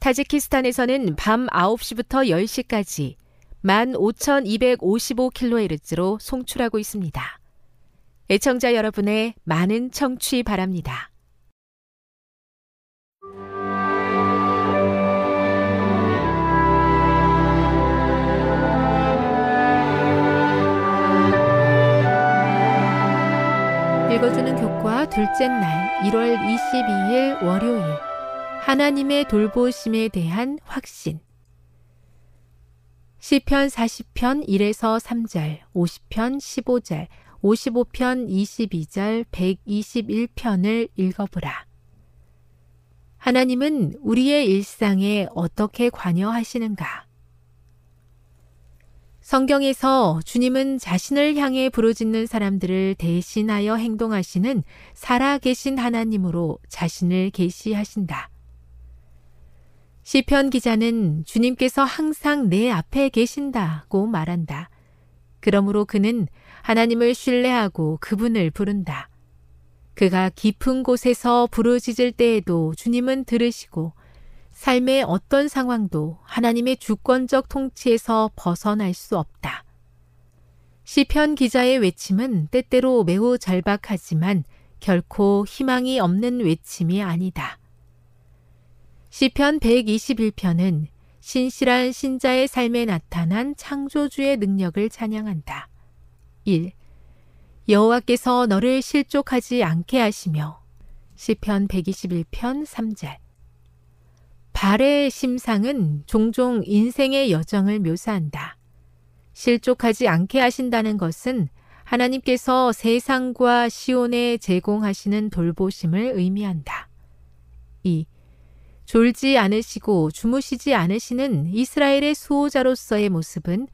타지키스탄에서는 밤 9시부터 10시까지 15,255kHz로 송출하고 있습니다. 애청자 여러분의 많은 청취 바랍니다. 읽어주는 교과 둘째 날 1월 22일 월요일 하나님의 돌보심에 대한 확신 시편 40편 1에서 3절, 50편 15절, 55편 22절, 121편을 읽어보라. 하나님은 우리의 일상에 어떻게 관여하시는가? 성경에서 주님은 자신을 향해 부르짖는 사람들을 대신하여 행동하시는 살아계신 하나님으로 자신을 계시하신다. 시편 기자는 주님께서 항상 내 앞에 계신다고 말한다. 그러므로 그는 하나님을 신뢰하고 그분을 부른다. 그가 깊은 곳에서 부르짖을 때에도 주님은 들으시고 삶의 어떤 상황도 하나님의 주권적 통치에서 벗어날 수 없다. 시편 기자의 외침은 때때로 매우 절박하지만 결코 희망이 없는 외침이 아니다. 시편 121편은 신실한 신자의 삶에 나타난 창조주의 능력을 찬양한다. 1. 여호와께서 너를 실족하지 않게 하시며 시편 121편 3절 발의 심상은 종종 인생의 여정을 묘사한다. 실족하지 않게 하신다는 것은 하나님께서 세상과 시온에 제공하시는 돌보심을 의미한다. 2. 졸지 않으시고 주무시지 않으시는 이스라엘의 수호자로서의 모습은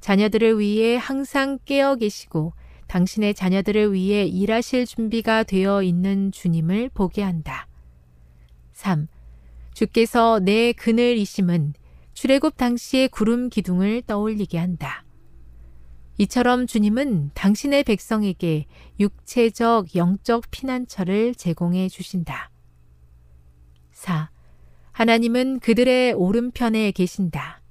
자녀들을 위해 항상 깨어 계시고 당신의 자녀들을 위해 일하실 준비가 되어 있는 주님을 보게 한다. 3. 주께서 내 그늘이심은 출애굽 당시의 구름 기둥을 떠올리게 한다. 이처럼 주님은 당신의 백성에게 육체적, 영적 피난처를 제공해 주신다. 4. 하나님은 그들의 오른편에 계신다.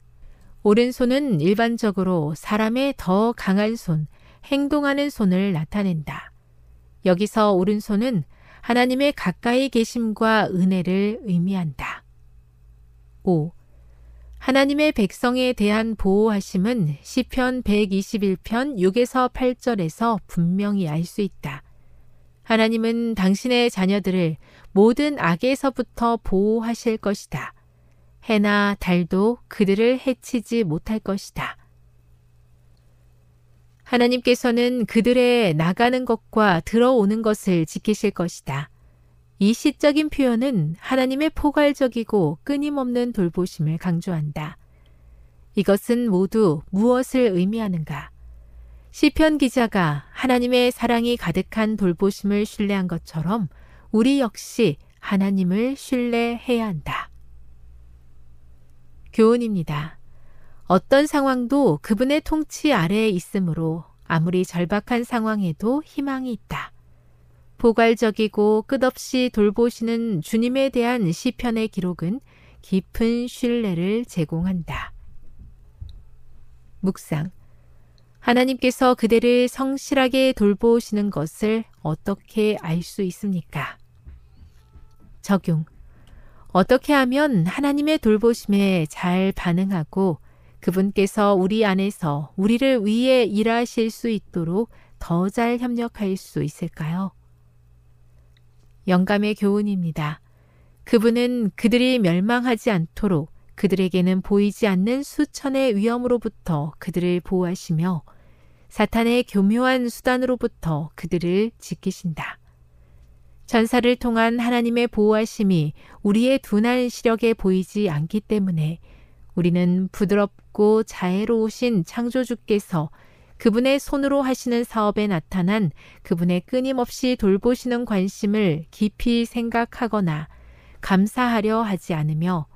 오른손은 일반적으로 사람의 더 강한 손, 행동하는 손을 나타낸다. 여기서 오른손은 하나님의 가까이 계심과 은혜를 의미한다. 5. 하나님의 백성에 대한 보호하심은 시편 121편 6에서 8절에서 분명히 알 수 있다. 하나님은 당신의 자녀들을 모든 악에서부터 보호하실 것이다. 해나 달도 그들을 해치지 못할 것이다. 하나님께서는 그들의 나가는 것과 들어오는 것을 지키실 것이다. 이 시적인 표현은 하나님의 포괄적이고 끊임없는 돌보심을 강조한다. 이것은 모두 무엇을 의미하는가? 시편 기자가 하나님의 사랑이 가득한 돌보심을 신뢰한 것처럼 우리 역시 하나님을 신뢰해야 한다. 교훈입니다. 어떤 상황도 그분의 통치 아래에 있으므로 아무리 절박한 상황에도 희망이 있다. 포괄적이고 끝없이 돌보시는 주님에 대한 시편의 기록은 깊은 신뢰를 제공한다. 묵상. 하나님께서 그대를 성실하게 돌보시는 것을 어떻게 알 수 있습니까? 적용. 어떻게 하면 하나님의 돌보심에 잘 반응하고 그분께서 우리 안에서 우리를 위해 일하실 수 있도록 더 잘 협력할 수 있을까요? 영감의 교훈입니다. 그분은 그들이 멸망하지 않도록 그들에게는 보이지 않는 수천의 위험으로부터 그들을 보호하시며 사탄의 교묘한 수단으로부터 그들을 지키신다. 천사를 통한 하나님의 보호하심이 우리의 둔한 시력에 보이지 않기 때문에 우리는 부드럽고 자애로우신 창조주께서 그분의 손으로 하시는 사업에 나타난 그분의 끊임없이 돌보시는 관심을 깊이 생각하거나 감사하려 하지 않으며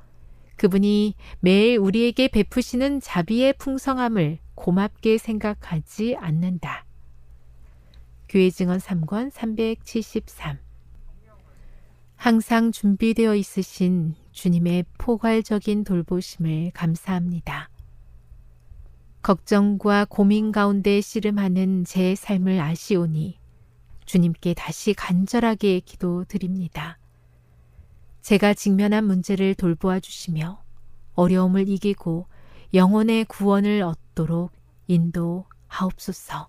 그분이 매일 우리에게 베푸시는 자비의 풍성함을 고맙게 생각하지 않는다. 교회 증언 3권 373. 항상 준비되어 있으신 주님의 포괄적인 돌보심을 감사합니다. 걱정과 고민 가운데 씨름하는 제 삶을 아시오니 주님께 다시 간절하게 기도드립니다. 제가 직면한 문제를 돌보아 주시며 어려움을 이기고 영혼의 구원을 얻도록 인도하옵소서.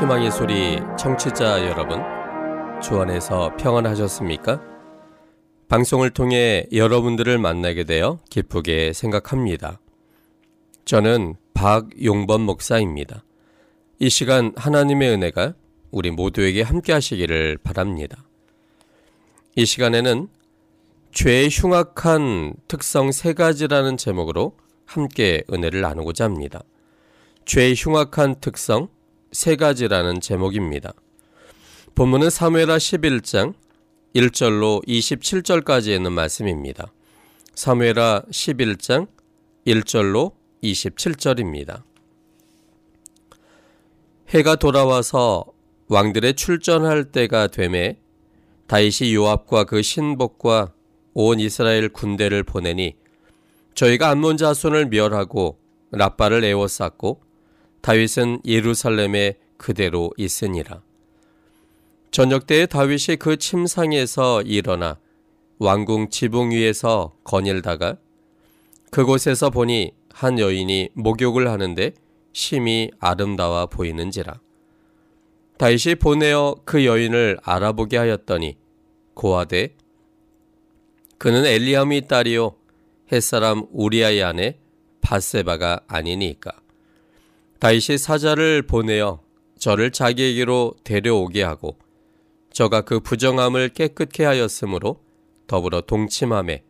희망의 소리 청취자 여러분, 주 안에서 평안하셨습니까? 방송을 통해 여러분들을 만나게 되어 기쁘게 생각합니다. 저는 박용범 목사입니다. 이 시간 하나님의 은혜가 우리 모두에게 함께 하시기를 바랍니다. 이 시간에는 죄의 흉악한 특성 3가지라는 제목으로 함께 은혜를 나누고자 합니다. 죄의 흉악한 특성 3가지라는 제목입니다. 본문은 사무엘하 11장 1절로 27절까지 있는 말씀입니다. 사무엘하 11장 1절로 27절입니다. 해가 돌아와서 왕들의 출전할 때가 되매 다윗이 요압과 그 신복과 온 이스라엘 군대를 보내니 저희가 암몬 자손을 멸하고 라빠를 에워쌌고 다윗은 예루살렘에 그대로 있으니라. 저녁때에 다윗이 그 침상에서 일어나 왕궁 지붕 위에서 거닐다가 그곳에서 보니 한 여인이 목욕을 하는데 심히 아름다워 보이는지라. 다윗이 보내어 그 여인을 알아보게 하였더니 고하되 그는 엘리야의 딸이요 햇사람 우리아의 아내 밧세바가 아니니까. 다윗이 사자를 보내어 저를 자기에게로 데려오게 하고 저가 그 부정함을 깨끗케 하였으므로 더불어 동침함에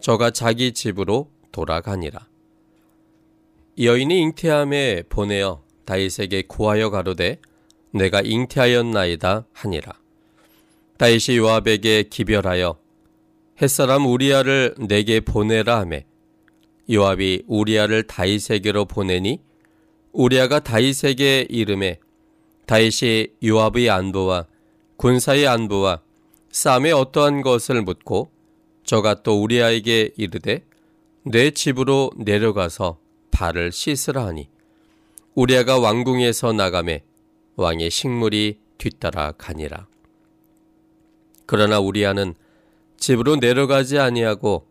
저가 자기 집으로 돌아가니라. 여인이 잉태함에 보내어 다윗에게 고하여 가로되 내가 잉태하였나이다 하니라. 다윗이 요압에게 기별하여 햇사람 우리아를 내게 보내라 하며 요압이 우리아를 다윗에게로 보내니 우리아가 다윗에게 이르매 다윗이 요압의 안부와 군사의 안부와 싸움의 어떠한 것을 묻고 저가 또 우리아에게 이르되 내 집으로 내려가서 발을 씻으라 하니 우리아가 왕궁에서 나가매 왕의 식물이 뒤따라 가니라. 그러나 우리아는 집으로 내려가지 아니하고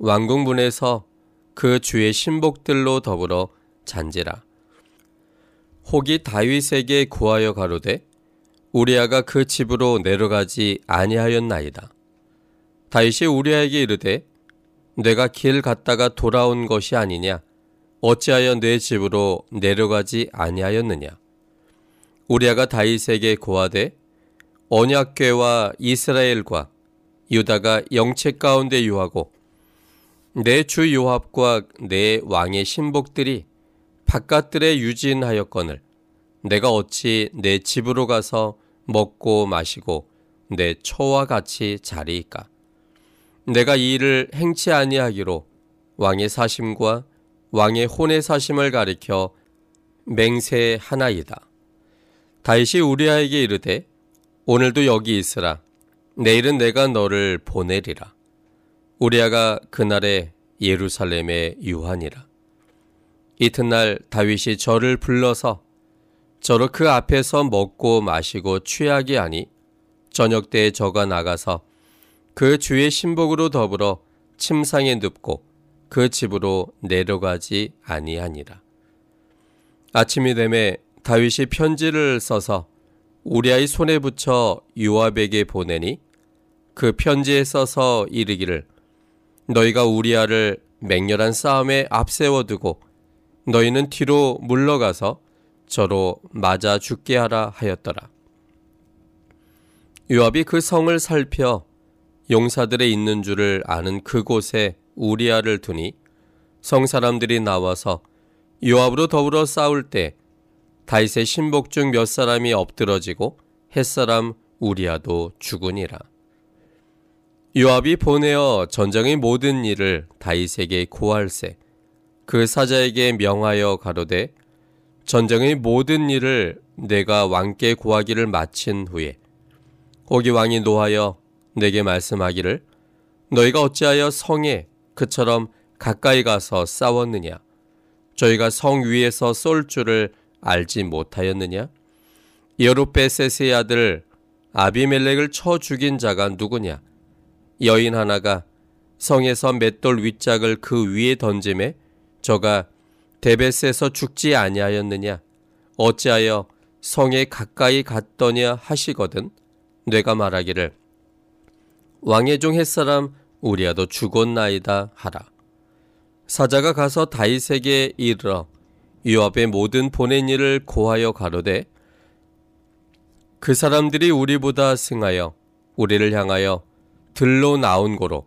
왕궁 문에서 그 주의 신복들로 더불어 잔지라. 혹이 다윗에게 구하여 가로되 우리아가 그 집으로 내려가지 아니하였나이다. 다윗이 우리아에게 이르되 내가 길 갔다가 돌아온 것이 아니냐? 어찌하여 내 집으로 내려가지 아니하였느냐? 우리아가 다윗에게 고하되 언약궤와 이스라엘과 유다가 영책 가운데 유하고 내 주 요압과 내 왕의 신복들이 바깥들에 유진하였거늘 내가 어찌 내 집으로 가서 먹고 마시고 내 초와 같이 자리이까? 내가 이 일을 행치 아니하기로 왕의 사심과 왕의 혼의 사심을 가리켜 맹세하나이다. 다윗이 우리아에게 이르되 오늘도 여기 있으라. 내일은 내가 너를 보내리라. 우리아가 그날에 예루살렘에 유하니라. 이튿날 다윗이 저를 불러서 저로 그 앞에서 먹고 마시고 취하게 하니 저녁 때에 저가 나가서 그 주의 신복으로 더불어 침상에 눕고 그 집으로 내려가지 아니하니라. 아침이 되매 다윗이 편지를 써서 우리아의 손에 붙여 요압에게 보내니 그 편지에 써서 이르기를 너희가 우리아를 맹렬한 싸움에 앞세워두고 너희는 뒤로 물러가서 저로 맞아 죽게 하라 하였더라. 요압이 그 성을 살펴 용사들의 있는 줄을 아는 그곳에 우리아를 두니 성 사람들이 나와서 요압으로 더불어 싸울 때 다윗의 신복 중 몇 사람이 엎드러지고 햇사람 우리아도 죽으니라. 요압이 보내어 전쟁의 모든 일을 다윗에게 고할세 그 사자에게 명하여 가로되 전쟁의 모든 일을 내가 왕께 고하기를 마친 후에 혹이 왕이 노하여 내게 말씀하기를 너희가 어찌하여 성에 그처럼 가까이 가서 싸웠느냐? 저희가 성 위에서 쏠 줄을 알지 못하였느냐? 여룻배셋의 아들 아비멜렉을 쳐 죽인 자가 누구냐? 여인 하나가 성에서 맷돌 윗짝을 그 위에 던짐에 저가 데벳에서 죽지 아니하였느냐? 어찌하여 성에 가까이 갔더냐 하시거든 내가 말하기를 왕의 종 햇사람 우리아도 죽었나이다 하라. 사자가 가서 다윗에게 이르러 요압의 모든 보낸 일을 고하여 가로되 그 사람들이 우리보다 승하여 우리를 향하여 들로 나온 고로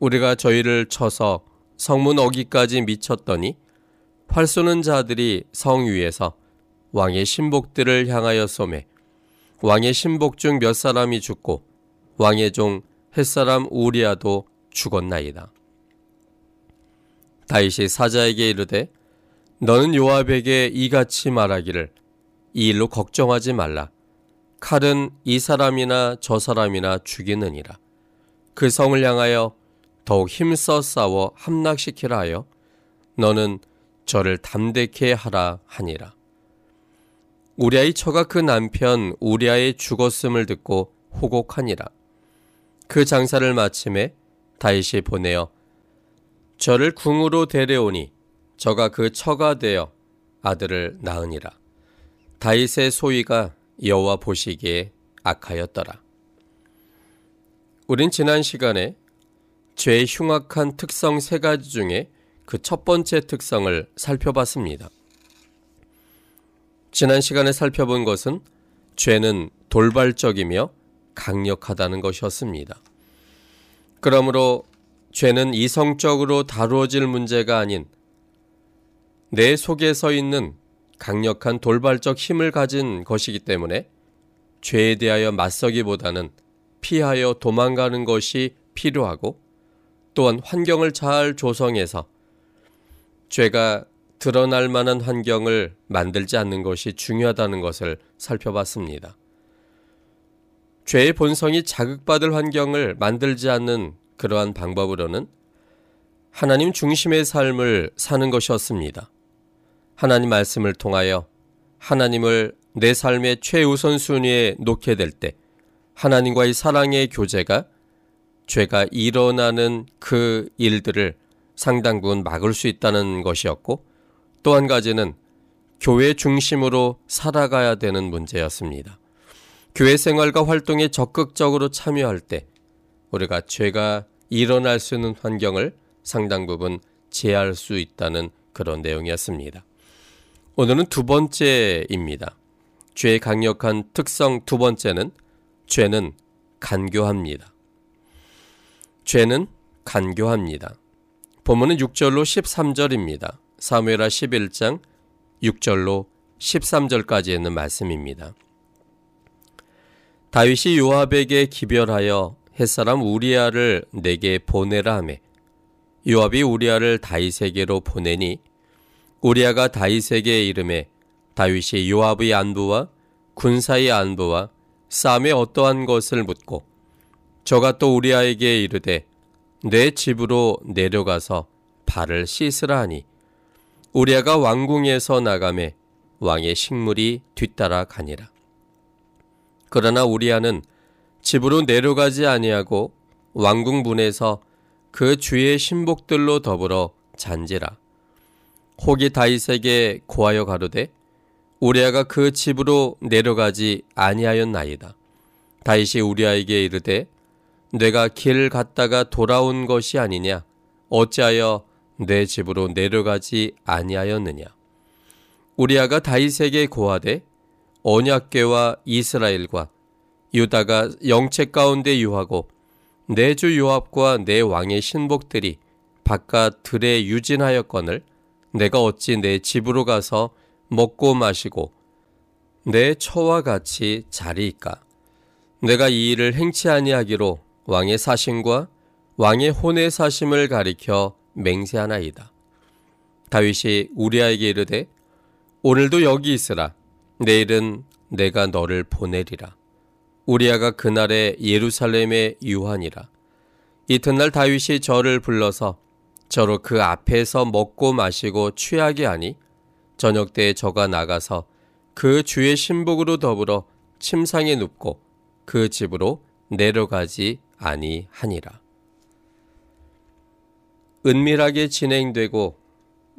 우리가 저희를 쳐서 성문 어기까지 미쳤더니 활 쏘는 자들이 성 위에서 왕의 신복들을 향하여 쏘매 왕의 신복 중 몇 사람이 죽고 왕의 종 햇사람 우리아도 죽었나이다. 다윗이 사자에게 이르되 너는 요압에게 이같이 말하기를 이 일로 걱정하지 말라. 칼은 이 사람이나 저 사람이나 죽이느니라. 그 성을 향하여 더욱 힘써 싸워 함락시키라 하여 너는 저를 담대케 하라 하니라. 우리아의 처가 그 남편 우리아의 죽었음을 듣고 호곡하니라. 그 장사를 마침에 다윗이 보내어 저를 궁으로 데려오니 저가 그 처가 되어 아들을 낳으니라. 다윗의 소위가 여호와 보시기에 악하였더라. 우린 지난 시간에 죄의 흉악한 특성 세 가지 중에 그 첫 번째 특성을 살펴봤습니다. 지난 시간에 살펴본 것은 죄는 돌발적이며 강력하다는 것이었습니다. 그러므로 죄는 이성적으로 다루어질 문제가 아닌 내 속에서 있는 강력한 돌발적 힘을 가진 것이기 때문에 죄에 대하여 맞서기보다는 피하여 도망가는 것이 필요하고 또한 환경을 잘 조성해서 죄가 드러날 만한 환경을 만들지 않는 것이 중요하다는 것을 살펴봤습니다. 죄의 본성이 자극받을 환경을 만들지 않는 그러한 방법으로는 하나님 중심의 삶을 사는 것이었습니다. 하나님 말씀을 통하여 하나님을 내 삶의 최우선순위에 놓게 될 때 하나님과의 사랑의 교제가 죄가 일어나는 그 일들을 상당분 막을 수 있다는 것이었고, 또 한 가지는 교회 중심으로 살아가야 되는 문제였습니다. 교회 생활과 활동에 적극적으로 참여할 때 우리가 죄가 일어날 수 있는 환경을 상당 부분 제할 수 있다는 그런 내용이었습니다. 오늘은 두 번째입니다. 죄의 강력한 특성 두 번째는 죄는 간교합니다. 죄는 간교합니다. 본문은 6절로 13절입니다. 사무엘하 11장 6절로 13절까지 있는 말씀입니다. 다윗이 요압에게 기별하여 햇사람 우리아를 내게 보내라 하며 요압이 우리아를 다윗에게로 보내니 우리아가 다윗에게 이르매 다윗이 요압의 안부와 군사의 안부와 싸움에 어떠한 것을 묻고 저가 또 우리아에게 이르되 내 집으로 내려가서 발을 씻으라 하니 우리아가 왕궁에서 나가매 왕의 식물이 뒤따라 가니라. 그러나 우리아는 집으로 내려가지 아니하고 왕궁 문에서 그 주의 신복들로 더불어 잔지라. 혹이 다윗에게 고하여 가로되 우리아가 그 집으로 내려가지 아니하였나이다. 다윗이 우리아에게 이르되 내가 길 갔다가 돌아온 것이 아니냐? 어찌하여 내 집으로 내려가지 아니하였느냐? 우리아가 다윗에게 고하되 언약궤와 이스라엘과 유다가 영체 가운데 유하고 내 주 요압과 내 왕의 신복들이 바깥 들에 유진하였거늘 내가 어찌 내 집으로 가서 먹고 마시고 내 처와 같이 자리이까? 내가 이 일을 행치 아니하기로 왕의 사심과 왕의 혼의 사심을 가리켜 맹세하나이다. 다윗이 우리아에게 이르되 오늘도 여기 있으라. 내일은 내가 너를 보내리라. 우리아가 그날에 예루살렘에 유하니라. 이튿날 다윗이 저를 불러서 저로 그 앞에서 먹고 마시고 취하게 하니 저녁 때에 저가 나가서 그 주의 신복으로 더불어 침상에 눕고 그 집으로 내려가지 아니하니라. 은밀하게 진행되고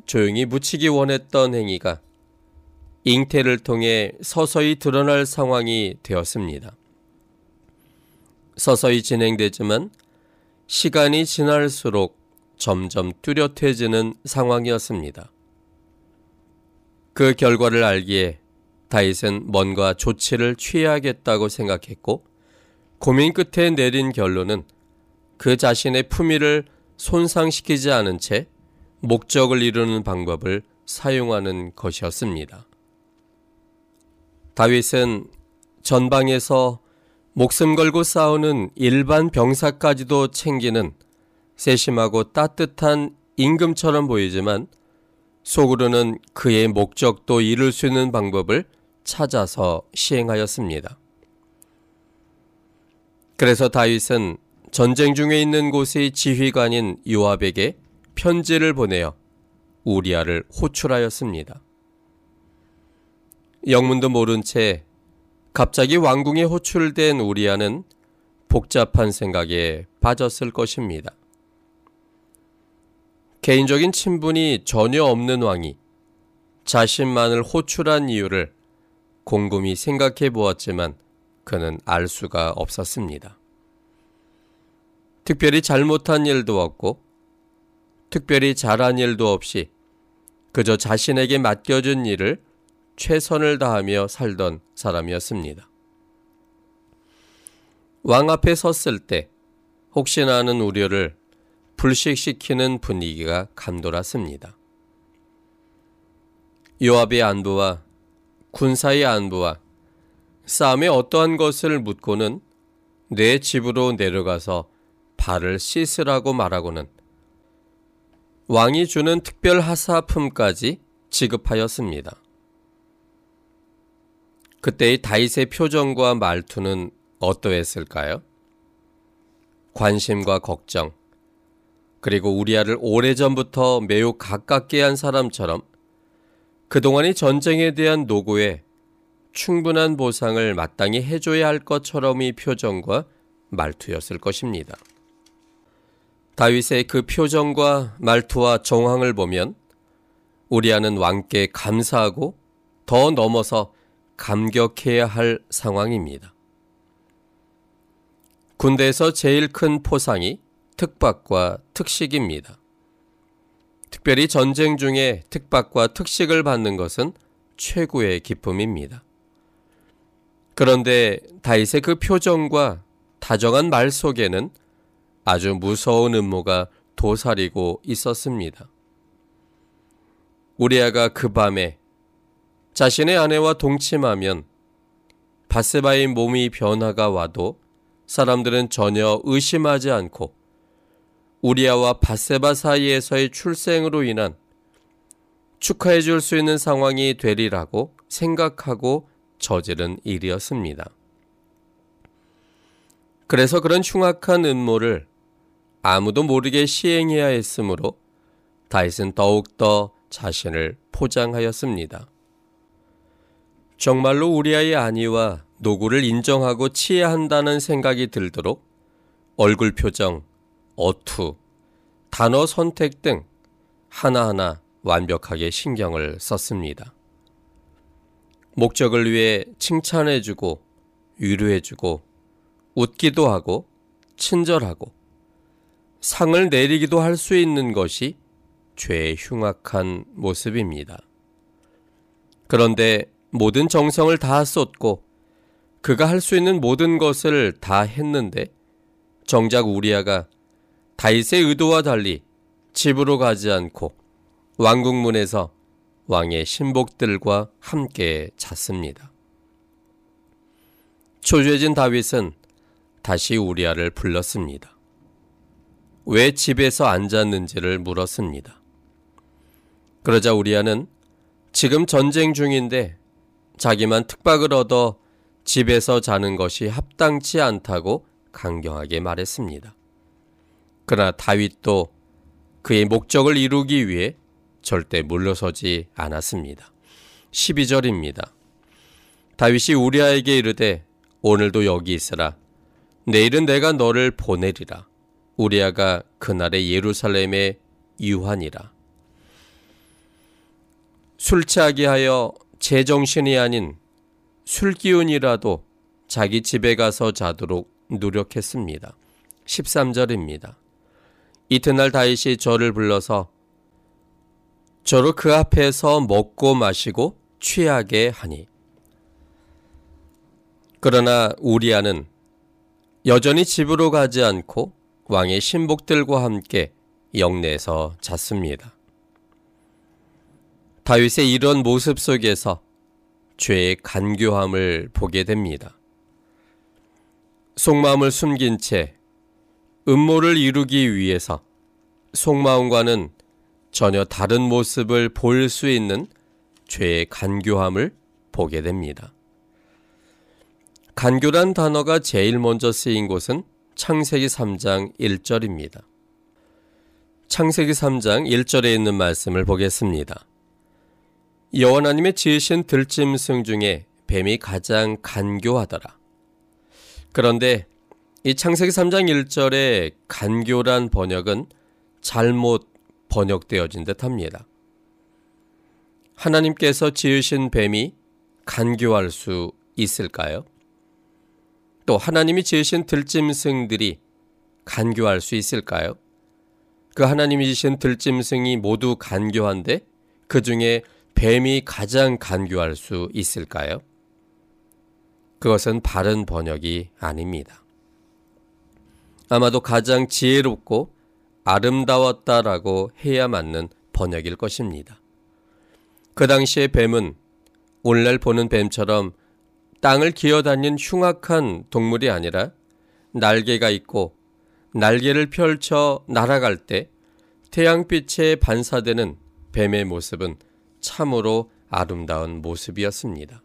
조용히 묻히기 원했던 행위가 잉태를 통해 서서히 드러날 상황이 되었습니다. 서서히 진행되지만 시간이 지날수록 점점 뚜렷해지는 상황이었습니다. 그 결과를 알기에 다윗은 뭔가 조치를 취해야겠다고 생각했고 고민 끝에 내린 결론은 그 자신의 품위를 손상시키지 않은 채 목적을 이루는 방법을 사용하는 것이었습니다. 다윗은 전방에서 목숨 걸고 싸우는 일반 병사까지도 챙기는 세심하고 따뜻한 임금처럼 보이지만 속으로는 그의 목적도 이룰 수 있는 방법을 찾아서 시행하였습니다. 그래서 다윗은 전쟁 중에 있는 곳의 지휘관인 요압에게 편지를 보내어 우리아를 호출하였습니다. 영문도 모른 채 갑자기 왕궁에 호출된 우리아는 복잡한 생각에 빠졌을 것입니다. 개인적인 친분이 전혀 없는 왕이 자신만을 호출한 이유를 곰곰이 생각해 보았지만 그는 알 수가 없었습니다. 특별히 잘못한 일도 없고 특별히 잘한 일도 없이 그저 자신에게 맡겨준 일을 최선을 다하며 살던 사람이었습니다. 왕 앞에 섰을 때 혹시나 하는 우려를 불식시키는 분위기가 감돌았습니다. 요압의 안부와 군사의 안부와 싸움에 어떠한 것을 묻고는 내 집으로 내려가서 발을 씻으라고 말하고는 왕이 주는 특별 하사품까지 지급하였습니다. 그때의 다윗의 표정과 말투는 어떠했을까요? 관심과 걱정, 그리고 우리아를 오래전부터 매우 가깝게 한 사람처럼 그동안의 전쟁에 대한 노고에 충분한 보상을 마땅히 해줘야 할 것처럼의 표정과 말투였을 것입니다. 다윗의 그 표정과 말투와 정황을 보면 우리아는 왕께 감사하고 더 넘어서 감격해야 할 상황입니다. 군대에서 제일 큰 포상이 특박과 특식입니다. 특별히 전쟁 중에 특박과 특식을 받는 것은 최고의 기쁨입니다. 그런데 다윗의 그 표정과 다정한 말 속에는 아주 무서운 음모가 도사리고 있었습니다. 우리아가 그 밤에 자신의 아내와 동침하면 바세바의 몸이 변화가 와도 사람들은 전혀 의심하지 않고 우리아와 바세바 사이에서의 출생으로 인한 축하해 줄 수 있는 상황이 되리라고 생각하고 저지른 일이었습니다. 그래서 그런 흉악한 음모를 아무도 모르게 시행해야 했으므로 다윗은 더욱더 자신을 포장하였습니다. 정말로 우리아의 안위와 노구를 인정하고 치해한다는 생각이 들도록 얼굴 표정, 어투, 단어 선택 등 하나하나 완벽하게 신경을 썼습니다. 목적을 위해 칭찬해주고 위로해주고 웃기도 하고 친절하고 상을 내리기도 할 수 있는 것이 죄의 흉악한 모습입니다. 그런데 모든 정성을 다 쏟고 그가 할 수 있는 모든 것을 다 했는데 정작 우리아가 다윗의 의도와 달리 집으로 가지 않고 왕궁문에서 왕의 신복들과 함께 잤습니다. 초조해진 다윗은 다시 우리아를 불렀습니다. 왜 집에서 안 잤는지를 물었습니다. 그러자 우리아는 지금 전쟁 중인데 자기만 특박을 얻어 집에서 자는 것이 합당치 않다고 강경하게 말했습니다. 그러나 다윗도 그의 목적을 이루기 위해 절대 물러서지 않았습니다. 12절입니다. 다윗이 우리아에게 이르되 오늘도 여기 있으라. 내일은 내가 너를 보내리라. 우리아가 그날에 예루살렘에 유하니라. 술 취하게 하여 제정신이 아닌 술기운이라도 자기 집에 가서 자도록 노력했습니다. 13절입니다. 이튿날 다윗이 저를 불러서 저로 그 앞에서 먹고 마시고 취하게 하니. 그러나 우리아는 여전히 집으로 가지 않고 왕의 신복들과 함께 영내에서 잤습니다. 다윗의 이런 모습 속에서 죄의 간교함을 보게 됩니다. 속마음을 숨긴 채 음모를 이루기 위해서 속마음과는 전혀 다른 모습을 보일 수 있는 죄의 간교함을 보게 됩니다. 간교란 단어가 제일 먼저 쓰인 곳은 창세기 3장 1절입니다. 창세기 3장 1절에 있는 말씀을 보겠습니다. 여호와 하나님의 지으신 들짐승 중에 뱀이 가장 간교하더라. 그런데 이 창세기 3장 1절의 간교란 번역은 잘못 번역되어진 듯합니다. 하나님께서 지으신 뱀이 간교할 수 있을까요? 또 하나님이 지으신 들짐승들이 간교할 수 있을까요? 그 하나님이 지으신 들짐승이 모두 간교한데 그 중에 뱀이 가장 간교할 수 있을까요? 그것은 바른 번역이 아닙니다. 아마도 가장 지혜롭고 아름다웠다라고 해야 맞는 번역일 것입니다. 그 당시의 뱀은 오늘날 보는 뱀처럼 땅을 기어다니는 흉악한 동물이 아니라 날개가 있고 날개를 펼쳐 날아갈 때 태양빛에 반사되는 뱀의 모습은 참으로 아름다운 모습이었습니다.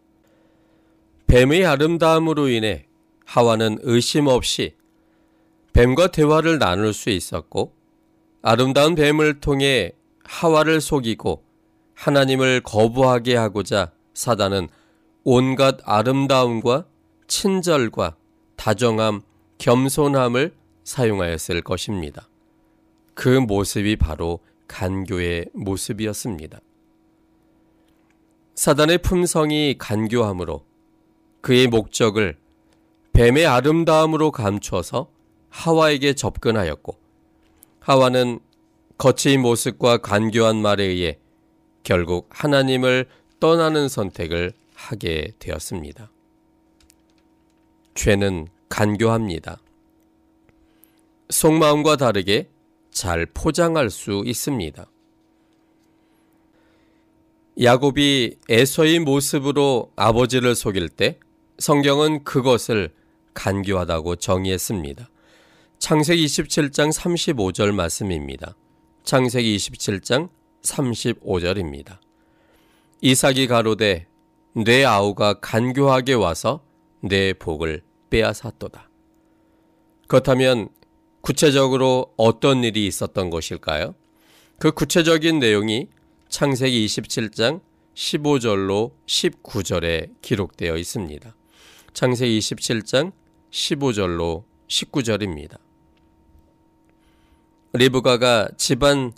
뱀의 아름다움으로 인해 하와는 의심 없이 뱀과 대화를 나눌 수 있었고 아름다운 뱀을 통해 하와를 속이고 하나님을 거부하게 하고자 사단은 온갖 아름다움과 친절과 다정함, 겸손함을 사용하였을 것입니다. 그 모습이 바로 간교의 모습이었습니다. 사단의 품성이 간교함으로 그의 목적을 뱀의 아름다움으로 감춰서 하와에게 접근하였고, 하와는 거친 모습과 간교한 말에 의해 결국 하나님을 떠나는 선택을 하게 되었습니다. 죄는 간교합니다. 속마음과 다르게 잘 포장할 수 있습니다. 야곱이 에서의 모습으로 아버지를 속일 때 성경은 그것을 간교하다고 정의했습니다. 창세기 27장 35절 말씀입니다. 창세기 27장 35절입니다. 이삭이 가로되 내 아우가 간교하게 와서 내 복을 빼앗았도다. 그렇다면 구체적으로 어떤 일이 있었던 것일까요? 그 구체적인 내용이 창세기 27장 15절로 19절에 기록되어 있습니다. 창세기 27장 15절로 19절입니다. 리브가가 집안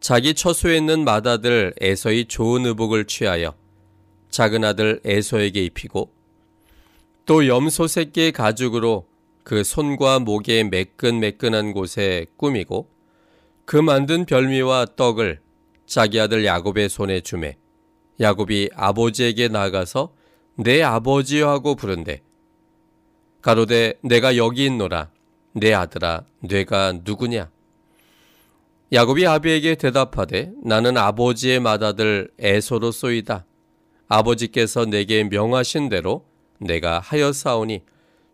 자기 처소에 있는 맏아들 에서의 좋은 의복을 취하여 작은 아들 에서에게 입히고, 또 염소 새끼의 가죽으로 그 손과 목의 매끈매끈한 곳에 꾸미고, 그 만든 별미와 떡을 자기 아들 야곱의 손에 주매 야곱이 아버지에게 나가서 내 아버지여 하고 부른데, 가로되 내가 여기 있노라 내 아들아 내가 누구냐? 야곱이 아비에게 대답하되 나는 아버지의 맏아들 에서로 쏘이다. 아버지께서 내게 명하신 대로 내가 하였사오니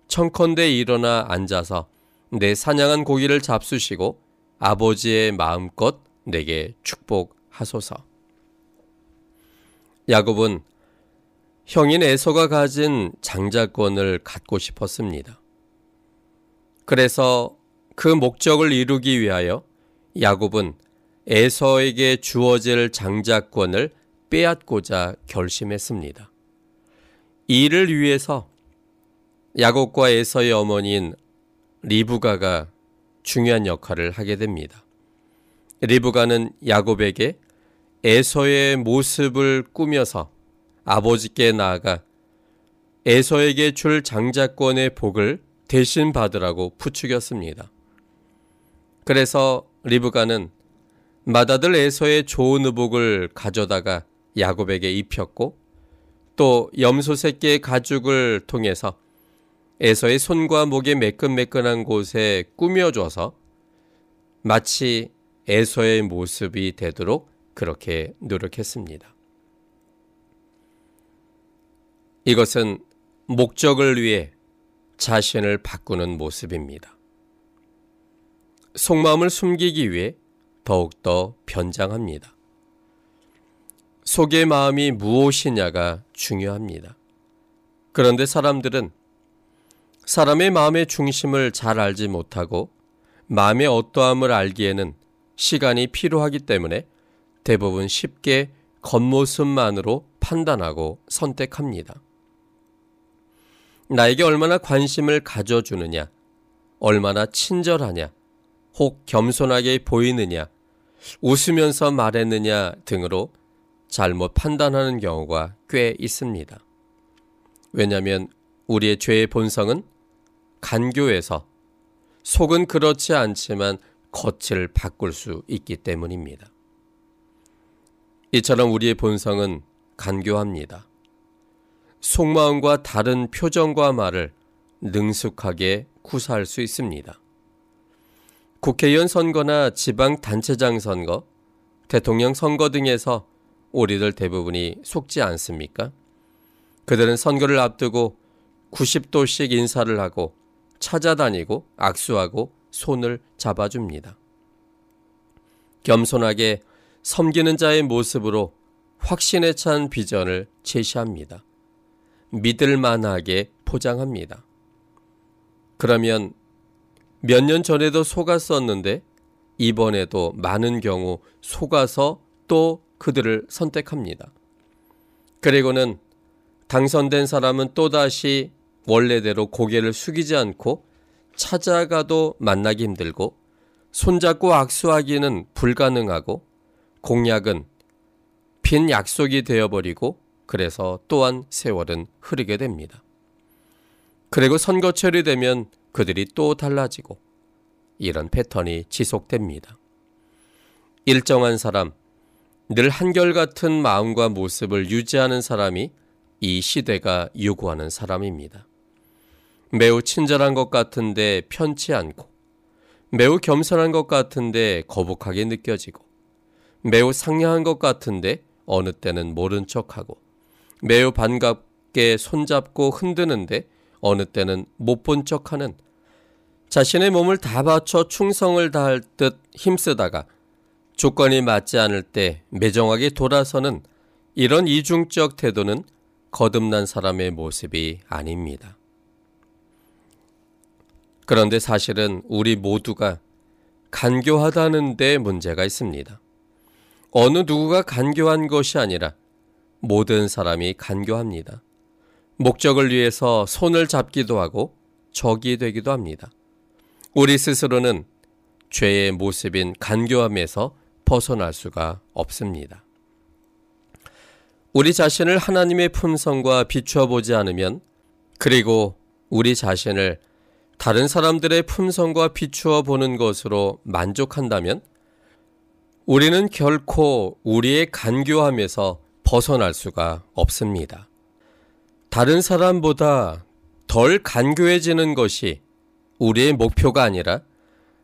청컨대 일어나 앉아서 내 사냥한 고기를 잡수시고 아버지의 마음껏 내게 축복하소서. 야곱은 형인 에서가 가진 장자권을 갖고 싶었습니다. 그래서 그 목적을 이루기 위하여 야곱은 에서에게 주어질 장자권을 빼앗고자 결심했습니다. 이를 위해서 야곱과 에서의 어머니인 리브가가 중요한 역할을 하게 됩니다. 리브가는 야곱에게 에서의 모습을 꾸며서 아버지께 나아가 에서에게 줄 장자권의 복을 대신 받으라고 부추겼습니다. 그래서 리브가는 맏아들 에서의 좋은 의복을 가져다가 야곱에게 입혔고, 또 염소 새끼의 가죽을 통해서 에서의 손과 목의 매끈매끈한 곳에 꾸며줘서 마치 에서의 모습이 되도록 그렇게 노력했습니다. 이것은 목적을 위해 자신을 바꾸는 모습입니다. 속마음을 숨기기 위해 더욱더 변장합니다. 속의 마음이 무엇이냐가 중요합니다. 그런데 사람들은 사람의 마음의 중심을 잘 알지 못하고 마음의 어떠함을 알기에는 시간이 필요하기 때문에 대부분 쉽게 겉모습만으로 판단하고 선택합니다. 나에게 얼마나 관심을 가져주느냐, 얼마나 친절하냐, 혹 겸손하게 보이느냐, 웃으면서 말했느냐 등으로 잘못 판단하는 경우가 꽤 있습니다. 왜냐하면 우리의 죄의 본성은 간교해서 속은 그렇지 않지만 겉을 바꿀 수 있기 때문입니다. 이처럼 우리의 본성은 간교합니다. 속마음과 다른 표정과 말을 능숙하게 구사할 수 있습니다. 국회의원 선거나 지방단체장 선거, 대통령 선거 등에서 우리들 대부분이 속지 않습니까? 그들은 선거를 앞두고 90도씩 인사를 하고 찾아다니고 악수하고 손을 잡아줍니다. 겸손하게 섬기는 자의 모습으로 확신에 찬 비전을 제시합니다. 믿을만하게 포장합니다. 그러면 몇 년 전에도 속았었는데 이번에도 많은 경우 속아서 또 그들을 선택합니다. 그리고는 당선된 사람은 또다시 원래대로 고개를 숙이지 않고 찾아가도 만나기 힘들고 손잡고 악수하기는 불가능하고 공약은 빈 약속이 되어버리고 그래서 또한 세월은 흐르게 됩니다. 그리고 선거철이 되면 그들이 또 달라지고 이런 패턴이 지속됩니다. 일정한 사람, 늘 한결같은 마음과 모습을 유지하는 사람이 이 시대가 요구하는 사람입니다. 매우 친절한 것 같은데 편치 않고, 매우 겸손한 것 같은데 거북하게 느껴지고, 매우 상냥한 것 같은데 어느 때는 모른 척하고, 매우 반갑게 손잡고 흔드는데 어느 때는 못 본 척하는, 자신의 몸을 다 바쳐 충성을 다할 듯 힘쓰다가 조건이 맞지 않을 때 매정하게 돌아서는 이런 이중적 태도는 거듭난 사람의 모습이 아닙니다. 그런데 사실은 우리 모두가 간교하다는 데 문제가 있습니다. 어느 누구가 간교한 것이 아니라 모든 사람이 간교합니다. 목적을 위해서 손을 잡기도 하고 적이 되기도 합니다. 우리 스스로는 죄의 모습인 간교함에서 벗어날 수가 없습니다. 우리 자신을 하나님의 품성과 비춰보지 않으면, 그리고 우리 자신을 다른 사람들의 품성과 비추어 보는 것으로 만족한다면 우리는 결코 우리의 간교함에서 벗어날 수가 없습니다. 다른 사람보다 덜 간교해지는 것이 우리의 목표가 아니라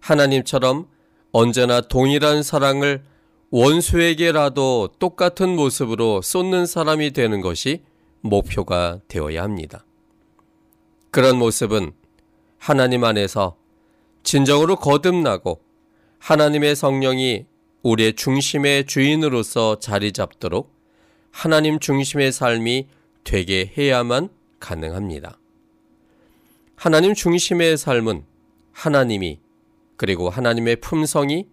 하나님처럼 언제나 동일한 사랑을 원수에게라도 똑같은 모습으로 쏟는 사람이 되는 것이 목표가 되어야 합니다. 그런 모습은 하나님 안에서 진정으로 거듭나고 하나님의 성령이 우리의 중심의 주인으로서 자리 잡도록 하나님 중심의 삶이 되게 해야만 가능합니다. 하나님 중심의 삶은 하나님이, 그리고 하나님의 품성이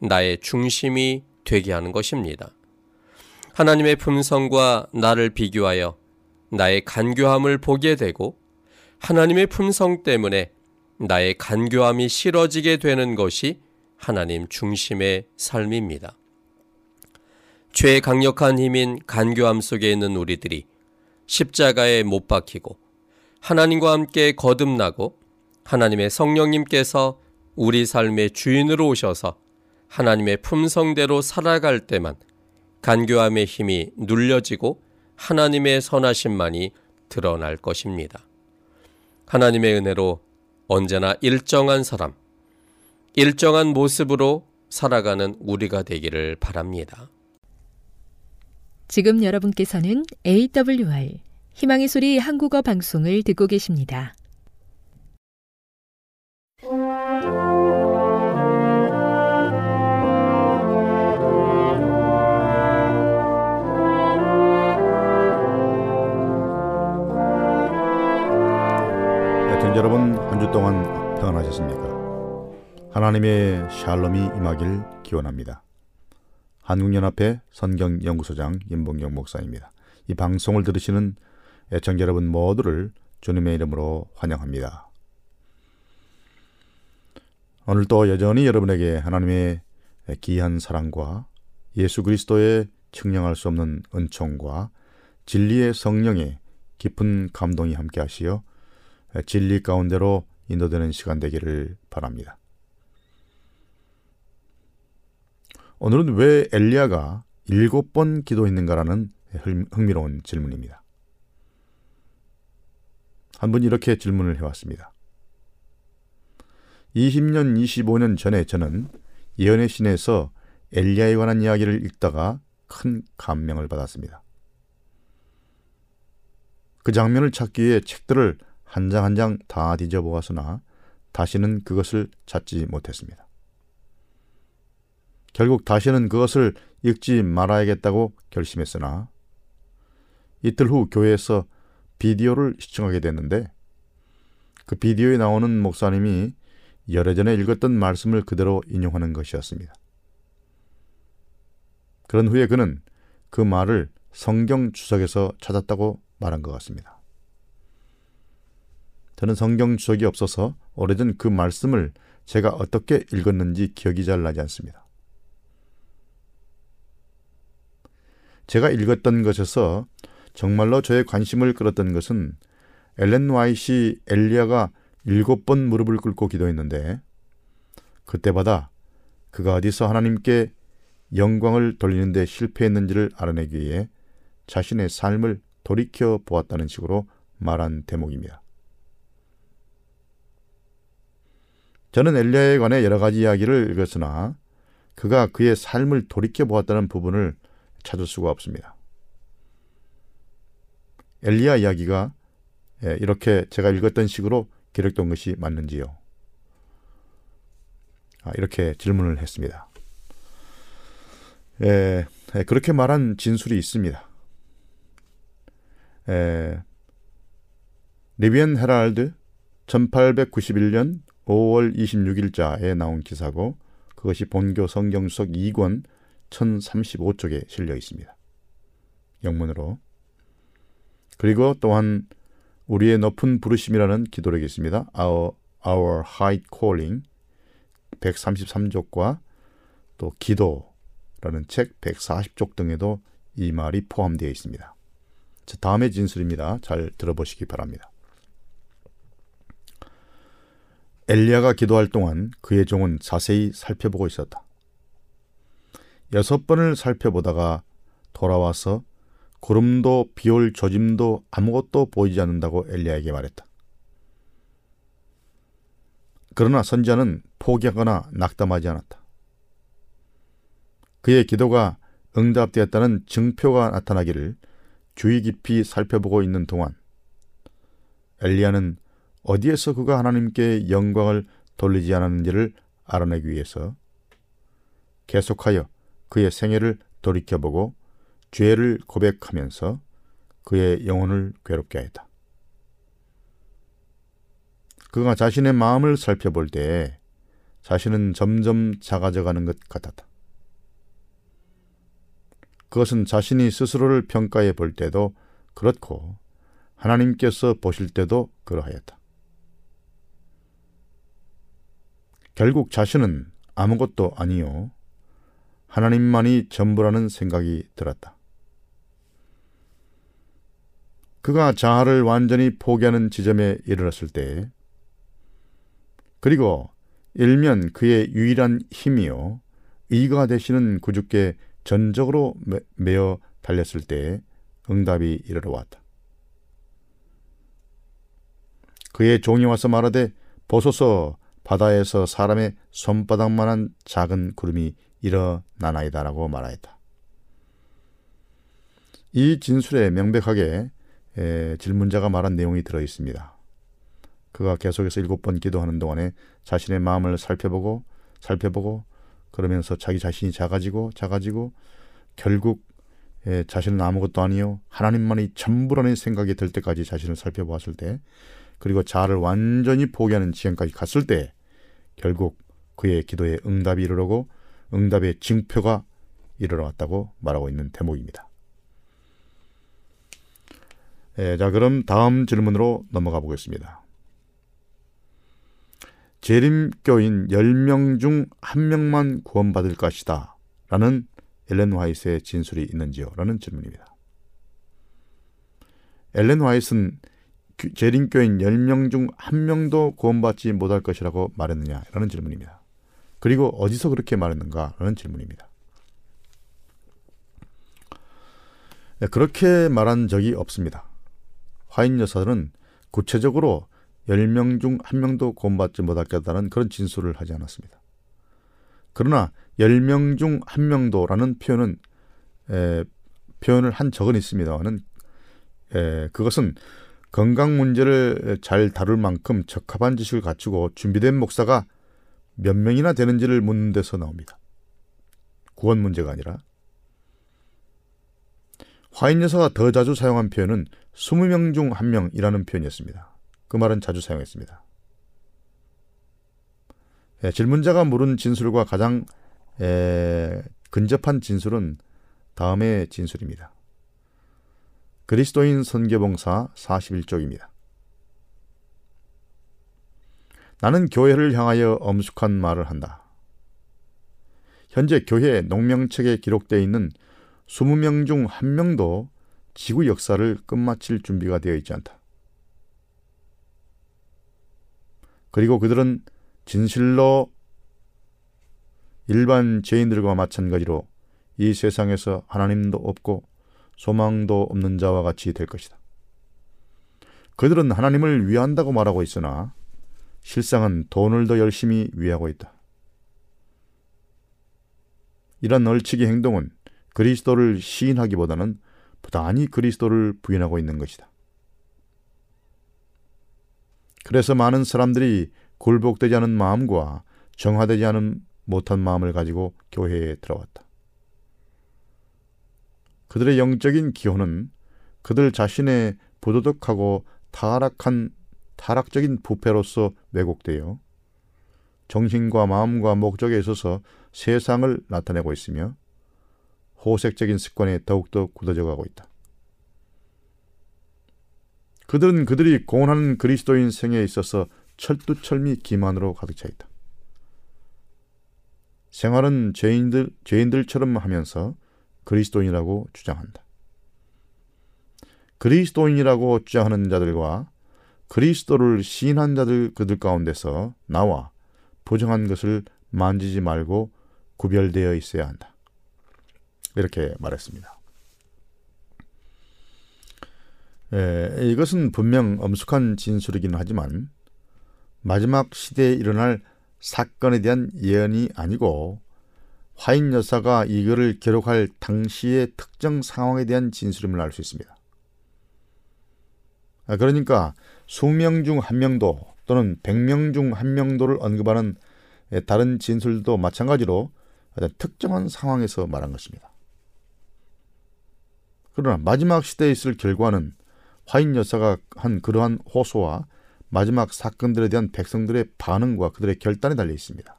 나의 중심이 되게 하는 것입니다. 하나님의 품성과 나를 비교하여 나의 간교함을 보게 되고 하나님의 품성 때문에 나의 간교함이 싫어지게 되는 것이 하나님 중심의 삶입니다. 죄의 강력한 힘인 간교함 속에 있는 우리들이 십자가에 못 박히고 하나님과 함께 거듭나고 하나님의 성령님께서 우리 삶의 주인으로 오셔서 하나님의 품성대로 살아갈 때만 간교함의 힘이 눌려지고 하나님의 선하심만이 드러날 것입니다. 하나님의 은혜로 언제나 일정한 사람, 일정한 모습으로 살아가는 우리가 되기를 바랍니다. 지금 여러분께서는 AWR 희망의 소리 한국어 방송을 듣고 계십니다. 애청자 여러분, 한 주 동안 평안하셨습니까? 하나님의 샬롬이 임하길 기원합니다. 한국연합회 선경연구소장 임봉경 목사입니다. 이 방송을 들으시는 애청자 여러분 모두를 주님의 이름으로 환영합니다. 오늘도 여전히 여러분에게 하나님의 귀한 사랑과 예수 그리스도의 측량할 수 없는 은총과 진리의 성령의 깊은 감동이 함께 하시어 진리 가운데로 인도되는 시간 되기를 바랍니다. 오늘은 왜 엘리야가 7번 기도했는가라는 흥미로운 질문입니다. 한 분이 이렇게 질문을 해왔습니다. 20년, 25년 전에 저는 예언의 신에서 엘리야에 관한 이야기를 읽다가 큰 감명을 받았습니다. 그 장면을 찾기 위해 책들을 한 장 한 장 다 뒤져보았으나 다시는 그것을 찾지 못했습니다. 결국 다시는 그것을 읽지 말아야겠다고 결심했으나 이틀 후 교회에서 비디오를 시청하게 됐는데 그 비디오에 나오는 목사님이 열애전에 읽었던 말씀을 그대로 인용하는 것이었습니다. 그런 후에 그는 그 말을 성경 주석에서 찾았다고 말한 것 같습니다. 저는 성경 주석이 없어서 오래전 그 말씀을 제가 어떻게 읽었는지 기억이 잘 나지 않습니다. 제가 읽었던 것에서 정말로 저의 관심을 끌었던 것은 엘렌 화이트 엘리야가 7번 무릎을 꿇고 기도했는데 그때마다 그가 어디서 하나님께 영광을 돌리는 데 실패했는지를 알아내기 위해 자신의 삶을 돌이켜 보았다는 식으로 말한 대목입니다. 저는 엘리야에 관해 여러 가지 이야기를 읽었으나 그가 그의 삶을 돌이켜 보았다는 부분을 찾을 수가 없습니다. 엘리야 이야기가 이렇게 제가 읽었던 식으로 기록된 것이 맞는지요? 이렇게 질문을 했습니다. 그렇게 말한 진술이 있습니다. 리비언 헤럴드 1891년 5월 26일자에 나온 기사고 그것이 본교 성경수석 2권 1035쪽에 실려 있습니다. 영문으로. 그리고 또한 우리의 높은 부르심이라는 기도력이 있습니다. Our High Calling 133쪽과 또 기도라는 책 140쪽 등에도 이 말이 포함되어 있습니다. 자, 다음의 진술입니다. 잘 들어보시기 바랍니다. 엘리야가 기도할 동안 그의 종은 자세히 살펴보고 있었다. 6번을 살펴보다가 돌아와서 구름도 비올 조짐도 아무것도 보이지 않는다고 엘리야에게 말했다. 그러나 선지자는 포기하거나 낙담하지 않았다. 그의 기도가 응답되었다는 증표가 나타나기를 주의 깊이 살펴보고 있는 동안 엘리야는 어디에서 그가 하나님께 영광을 돌리지 않았는지를 알아내기 위해서 계속하여 그의 생애를 돌이켜보고 죄를 고백하면서 그의 영혼을 괴롭게 하였다. 그가 자신의 마음을 살펴볼 때에 자신은 점점 작아져가는 것 같았다. 그것은 자신이 스스로를 평가해 볼 때도 그렇고 하나님께서 보실 때도 그러하였다. 결국 자신은 아무것도 아니요 하나님만이 전부라는 생각이 들었다. 그가 자아를 완전히 포기하는 지점에 이르렀을 때 그리고 일면 그의 유일한 힘이요 이가 되시는 구주께 전적으로 매어 달렸을 때 응답이 이르러 왔다. 그의 종이 와서 말하되 보소서 바다에서 사람의 손바닥만한 작은 구름이 일어나나이다 라고 말하였다. 이 진술에 명백하게 질문자가 말한 내용이 들어있습니다. 그가 계속해서 7번 기도하는 동안에 자신의 마음을 살펴보고 그러면서 자기 자신이 작아지고 결국 자신은 아무것도 아니요 하나님만이 전부라는 생각이 들 때까지 자신을 살펴보았을 때 그리고 자아를 완전히 포기하는 지경까지 갔을 때 결국 그의 기도에 응답이 이르러고 응답의 징표가 일어났다고 말하고 있는 대목입니다. 자, 그럼 다음 질문으로 넘어가 보겠습니다. 재림교인 10명 중 1명만 구원받을 것이다 라는 엘렌 화이트의 진술이 있는지요? 라는 질문입니다. 엘렌 화이트는 재림교인 10명 중 1명도 구원받지 못할 것이라고 말했느냐? 라는 질문입니다. 그리고 어디서 그렇게 말했는가? 라는 질문입니다. 그렇게 말한 적이 없습니다. 화인 여사는 구체적으로 10명 중 1명도 구원받지 못할 것이라는 그런 진술을 하지 않았습니다. 그러나 10명 중 1명도라는 표현을 한 적은 있습니다만 그것은 건강 문제를 잘 다룰 만큼 적합한 지식을 갖추고 준비된 목사가 몇 명이나 되는지를 묻는 데서 나옵니다. 구원 문제가 아니라. 화인 여사가 더 자주 사용한 표현은 20명 중 1명이라는 표현이었습니다. 그 말은 자주 사용했습니다. 질문자가 물은 진술과 가장 근접한 진술은 다음의 진술입니다. 그리스도인 선교봉사 41쪽입니다. 나는 교회를 향하여 엄숙한 말을 한다. 현재 교회 농명책에 기록되어 있는 20명 중 1명도 지구 역사를 끝마칠 준비가 되어 있지 않다. 그리고 그들은 진실로 일반 죄인들과 마찬가지로 이 세상에서 하나님도 없고 소망도 없는 자와 같이 될 것이다. 그들은 하나님을 위한다고 말하고 있으나 실상은 돈을 더 열심히 위하고 있다. 이런 얼치기 행동은 그리스도를 시인하기보다는 부단히 그리스도를 부인하고 있는 것이다. 그래서 많은 사람들이 굴복되지 않은 마음과 정화되지 않은 못한 마음을 가지고 교회에 들어왔다. 그들의 영적인 기호는 그들 자신의 부도덕하고 타락적인 부패로서 왜곡되어 정신과 마음과 목적에 있어서 세상을 나타내고 있으며 호색적인 습관에 더욱더 굳어져가고 있다. 그들은 그들이 공언하는 그리스도인 생애에 있어서 철두철미 기만으로 가득 차 있다. 생활은 죄인들처럼 하면서 그리스도인이라고 주장한다. 그리스도인이라고 주장하는 자들과 그리스도를 시인한 자들 그들 가운데서 나와 부정한 것을 만지지 말고 구별되어 있어야 한다. 이렇게 말했습니다. 이것은 분명 엄숙한 진술이긴 하지만 마지막 시대에 일어날 사건에 대한 예언이 아니고 화인 여사가 이 글을 기록할 당시의 특정 상황에 대한 진술임을 알 수 있습니다. 그러니까 수명 중 1명도 또는 100명 중 1명도를 언급하는 다른 진술도 마찬가지로 특정한 상황에서 말한 것입니다. 그러나 마지막 시대에 있을 결과는 화인 여사가 한 그러한 호소와 마지막 사건들에 대한 백성들의 반응과 그들의 결단에 달려 있습니다.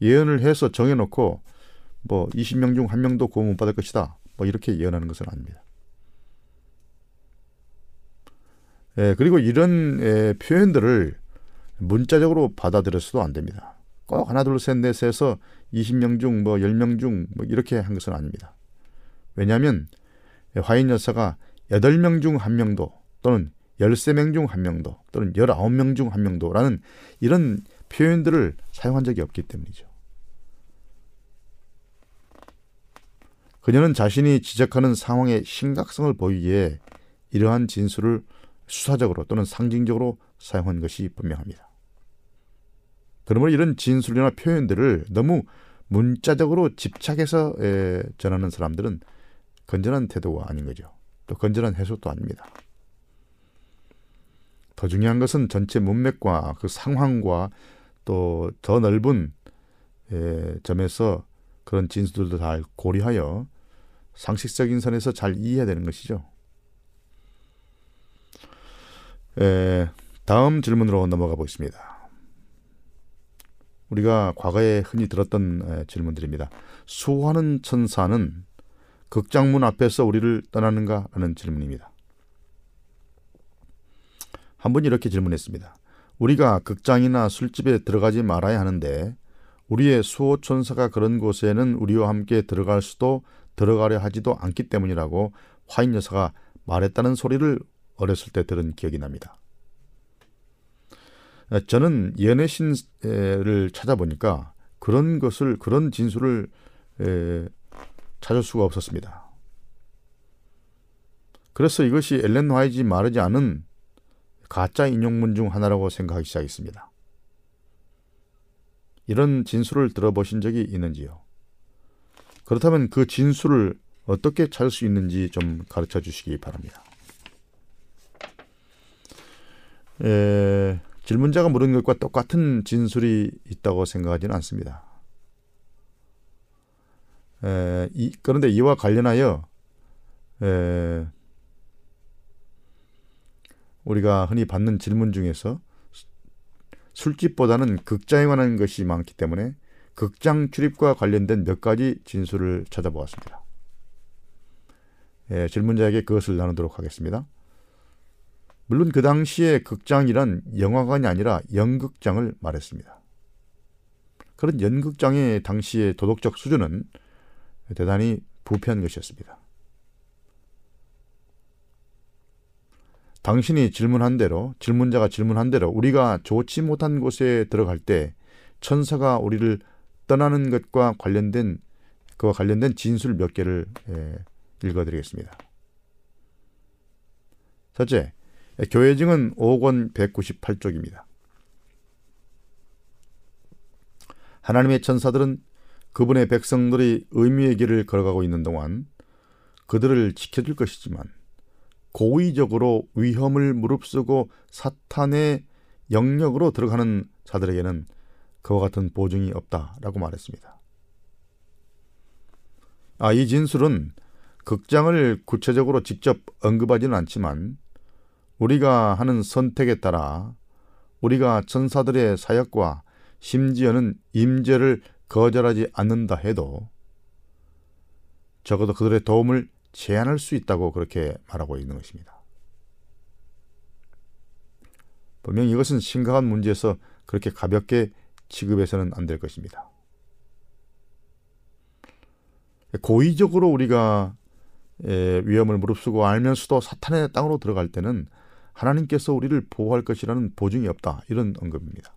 예언을 해서 정해놓고 20명 중 1명도 구원 못 받을 것이다 이렇게 예언하는 것은 아닙니다. 그리고 이런 표현들을 문자적으로 받아들여서도 안 됩니다. 꼭 하나 둘 셋 넷 해서 20명 중 10명 중 이렇게 한 것은 아닙니다. 왜냐하면 화인 여사가 8명 중 1명도 또는 13명 중 1명도 또는 19명 중 1명도라는 이런 표현들을 사용한 적이 없기 때문이죠. 그녀는 자신이 지적하는 상황의 심각성을 보이기에 이러한 진술을 수사적으로 또는 상징적으로 사용한 것이 분명합니다. 그러므로 이런 진술이나 표현들을 너무 문자적으로 집착해서 전하는 사람들은 건전한 태도가 아닌 거죠. 또 건전한 해석도 아닙니다. 더 중요한 것은 전체 문맥과 그 상황과 또 더 넓은 점에서 그런 진술들도 잘 고려하여 상식적인 선에서 잘 이해해야 되는 것이죠. 다음 질문으로 넘어가 보겠습니다. 우리가 과거에 흔히 들었던 질문들입니다. 수호하는 천사는 극장문 앞에서 우리를 떠나는가? 라는 질문입니다. 한 분이 이렇게 질문했습니다. 우리가 극장이나 술집에 들어가지 말아야 하는데 우리의 수호 천사가 그런 곳에는 우리와 함께 들어갈 수도 들어가려 하지도 않기 때문이라고 화인 여사가 말했다는 소리를 어렸을 때 들은 기억이 납니다. 저는 예언의 신을 찾아보니까 그런 진술을 찾을 수가 없었습니다. 그래서 이것이 엘렌 화이트가 말하지 않은 가짜 인용문 중 하나라고 생각하기 시작했습니다. 이런 진술을 들어보신 적이 있는지요? 그렇다면 그 진술을 어떻게 찾을 수 있는지 좀 가르쳐 주시기 바랍니다. 질문자가 물은 것과 똑같은 진술이 있다고 생각하지는 않습니다. 그런데 이와 관련하여 우리가 흔히 받는 질문 중에서 술집보다는 극장에 관한 것이 많기 때문에 극장 출입과 관련된 몇 가지 진술을 찾아보았습니다. 질문자에게 그것을 나누도록 하겠습니다. 물론 그 당시에 극장이란 영화관이 아니라 연극장을 말했습니다. 그런 연극장의 당시의 도덕적 수준은 대단히 부패한 것이었습니다. 당신이 질문한 대로, 질문자가 질문한 대로 우리가 좋지 못한 곳에 들어갈 때 천사가 우리를 떠나는 것과 관련된 그와 관련된 진술 몇 개를 읽어드리겠습니다. 첫째, 교회 증언 5권 198쪽입니다. 하나님의 천사들은 그분의 백성들이 의미의 길을 걸어가고 있는 동안 그들을 지켜줄 것이지만 고의적으로 위험을 무릅쓰고 사탄의 영역으로 들어가는 자들에게는 그와 같은 보증이 없다라고 말했습니다. 이 진술은 극장을 구체적으로 직접 언급하지는 않지만 우리가 하는 선택에 따라 우리가 천사들의 사역과 심지어는 임재를 거절하지 않는다 해도 적어도 그들의 도움을 제한할 수 있다고 그렇게 말하고 있는 것입니다. 분명 이것은 심각한 문제에서 그렇게 가볍게 취급해서는 안 될 것입니다. 고의적으로 우리가 위험을 무릅쓰고 알면서도 사탄의 땅으로 들어갈 때는 하나님께서 우리를 보호할 것이라는 보증이 없다, 이런 언급입니다.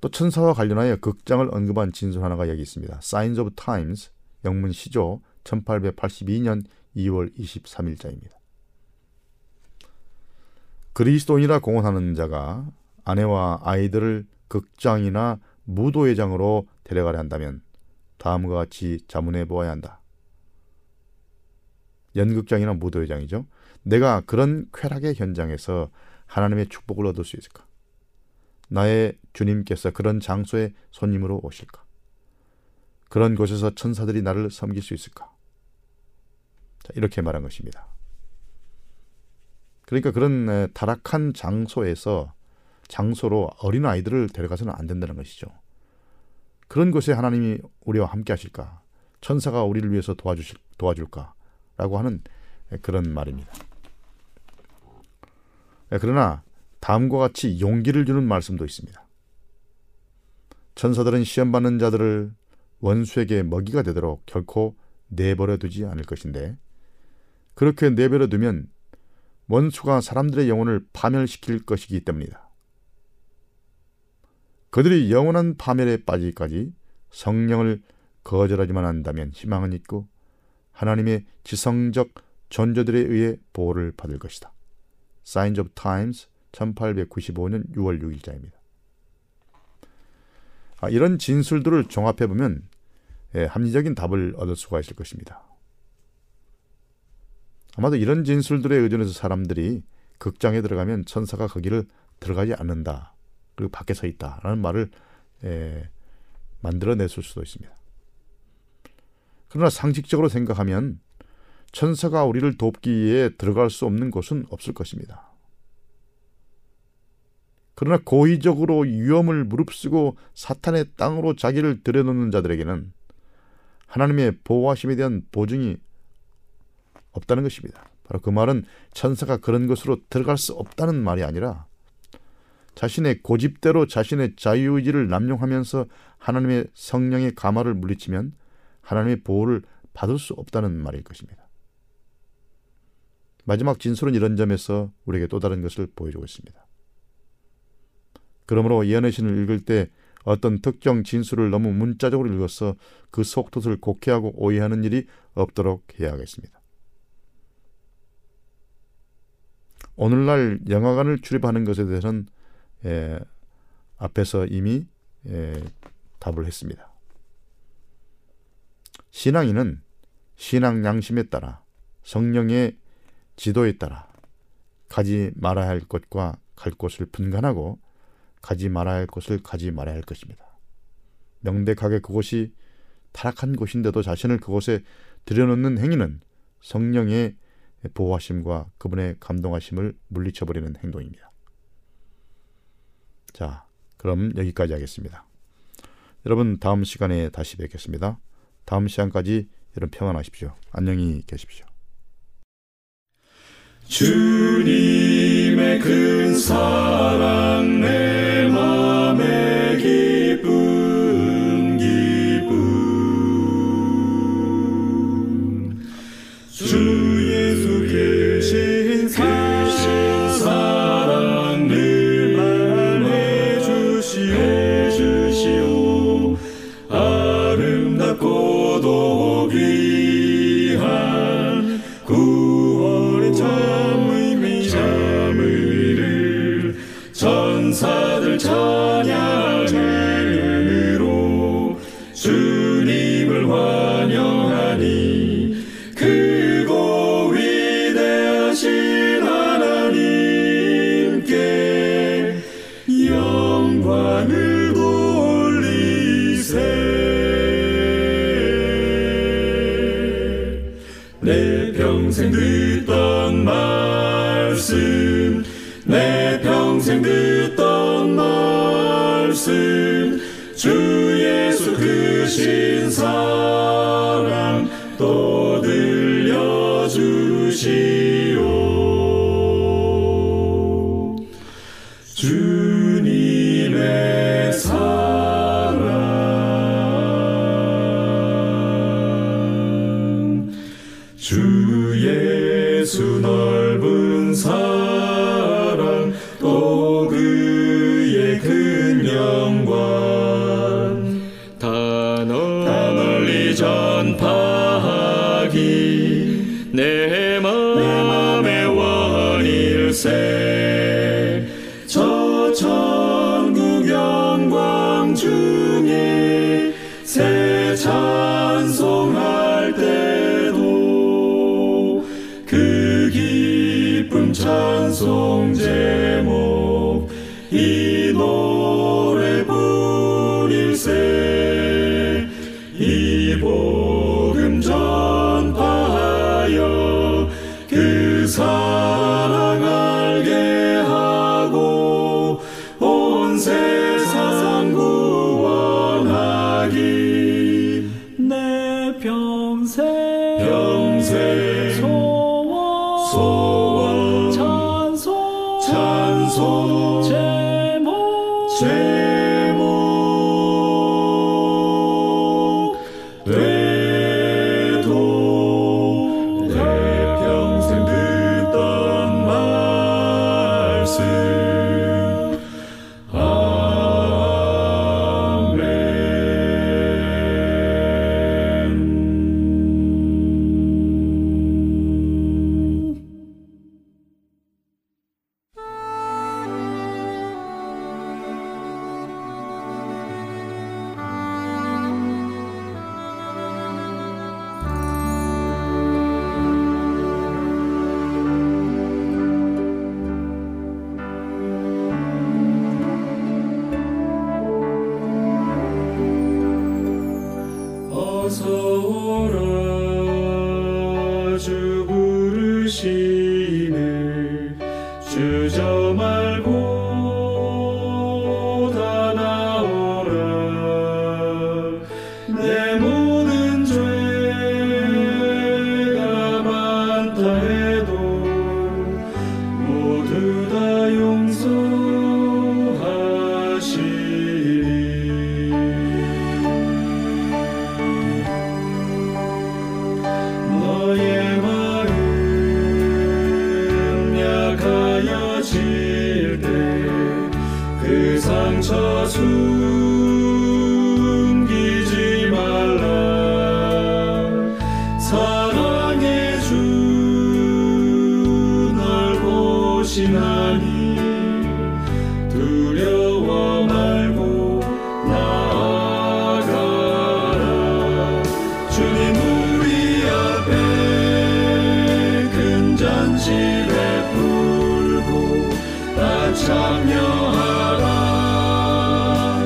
또 천사와 관련하여 극장을 언급한 진술 하나가 여기 있습니다. Signs of Times, 영문 시조 1882년 2월 23일자입니다. 그리스도인이라 공언하는 자가 아내와 아이들을 극장이나 무도회장으로 데려가려 한다면 다음과 같이 자문해 보아야 한다. 연극장이나 무도회장이죠. 내가 그런 쾌락의 현장에서 하나님의 축복을 얻을 수 있을까? 나의 주님께서 그런 장소에 손님으로 오실까? 그런 곳에서 천사들이 나를 섬길 수 있을까? 자, 이렇게 말한 것입니다. 그러니까 그런 타락한 장소로 어린아이들을 데려가서는 안 된다는 것이죠. 그런 곳에 하나님이 우리와 함께 하실까? 천사가 우리를 위해서 도와줄까? 라고 하는 그런 말입니다. 그러나 다음과 같이 용기를 주는 말씀도 있습니다. 천사들은 시험받는 자들을 원수에게 먹이가 되도록 결코 내버려 두지 않을 것인데, 그렇게 내버려 두면 원수가 사람들의 영혼을 파멸시킬 것이기 때문이다. 그들이 영원한 파멸에 빠지기까지 성령을 거절하지만 한다면 희망은 있고 하나님의 지성적 존재들에 의해 보호를 받을 것이다. Signs of Times 1895년 6월 6일자입니다. 이런 진술들을 종합해보면 합리적인 답을 얻을 수가 있을 것입니다. 아마도 이런 진술들에 의존해서 사람들이 극장에 들어가면 천사가 거기를 들어가지 않는다, 그리고 밖에 서 있다라는 말을 만들어냈을 수도 있습니다. 그러나 상식적으로 생각하면 천사가 우리를 돕기 위해 들어갈 수 없는 곳은 없을 것입니다. 그러나 고의적으로 위험을 무릅쓰고 사탄의 땅으로 자기를 들여놓는 자들에게는 하나님의 보호하심에 대한 보증이 없다는 것입니다. 바로 그 말은 천사가 그런 것으로 들어갈 수 없다는 말이 아니라 자신의 고집대로 자신의 자유의지를 남용하면서 하나님의 성령의 가마를 물리치면 하나님의 보호를 받을 수 없다는 말일 것입니다. 마지막 진술은 이런 점에서 우리에게 또 다른 것을 보여주고 있습니다. 그러므로 예언의 신을 읽을 때 어떤 특정 진술을 너무 문자적으로 읽어서 그 속뜻을 곡해하고 오해하는 일이 없도록 해야 하겠습니다. 오늘날 영화관을 출입하는 것에 대해서는 앞에서 이미 답을 했습니다. 신앙인은 신앙 양심에 따라 성령의 지도에 따라 가지 말아야 할 것과 갈 곳을 분간하고 가지 말아야 할 것을 가지 말아야 할 것입니다. 명백하게 그곳이 타락한 곳인데도 자신을 그곳에 들여놓는 행위는 성령의 보호하심과 그분의 감동하심을 물리쳐버리는 행동입니다. 자, 그럼 여기까지 하겠습니다. 여러분, 다음 시간에 다시 뵙겠습니다. 다음 시간까지 여러분 평안하십시오. 안녕히 계십시오. 주님의 큰 사랑 내 맘에 기쁨 주 예수 계신 사랑 늘 만해주시오 아름답고도 귀한 구원의 참 의미를 천사들 찬양의 은으로 주님을 환영하니 크고 위대하신 하나님께 영광을 돌리세 내 평생 듣던 말씀 주 예수 그 신사랑 또 들려주시오 주님의 사랑 주 예수 넓은 사랑 또 그의 큰 영광 다 널리 전파하기 내 맘의 원일세 저 천국 영광 중에 새 찬송할 때도 그 기쁨 찬송 제목 이 노래뿐일세 이 복음 전파하여 그 사랑 알게 하고 온 세상 구원하기 내 평생 소원 찬송 제목 되도 내 평생 듣던 말씀 아멘. 어서오라 주 부르시네 주 저 말고 다 나오라 내 모든 죄가 많다 해도 모두 다 용서하시리 상처 숨기지 말라 사랑의 주 널 보시나니 두려워 말고 나아가라 주님 우리 앞에 큰 잔치를 풀고 다 참여하라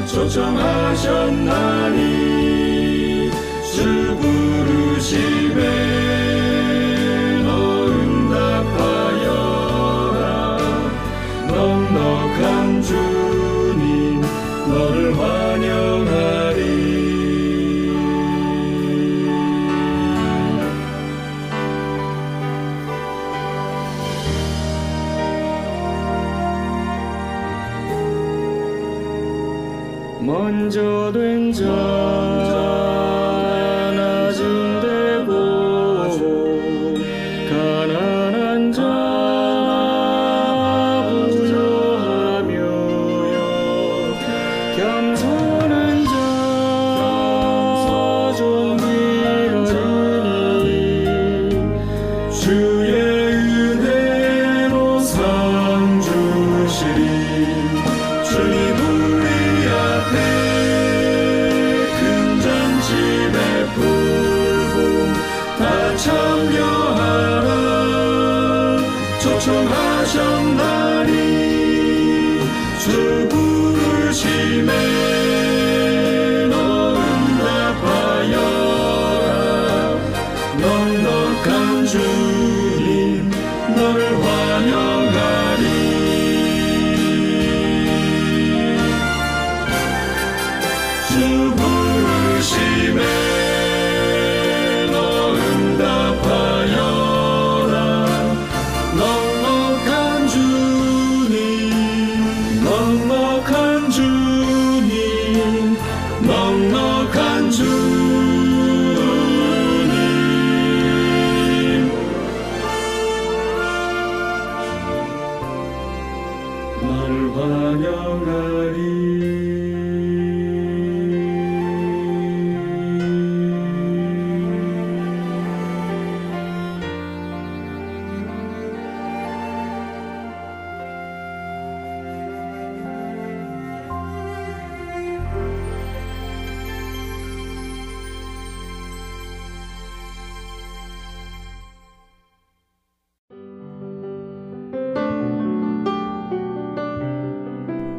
초청하셨나니 주 부르심에 너 응답하여라 넉넉한 주님 너를 환영하리 먼저 된 자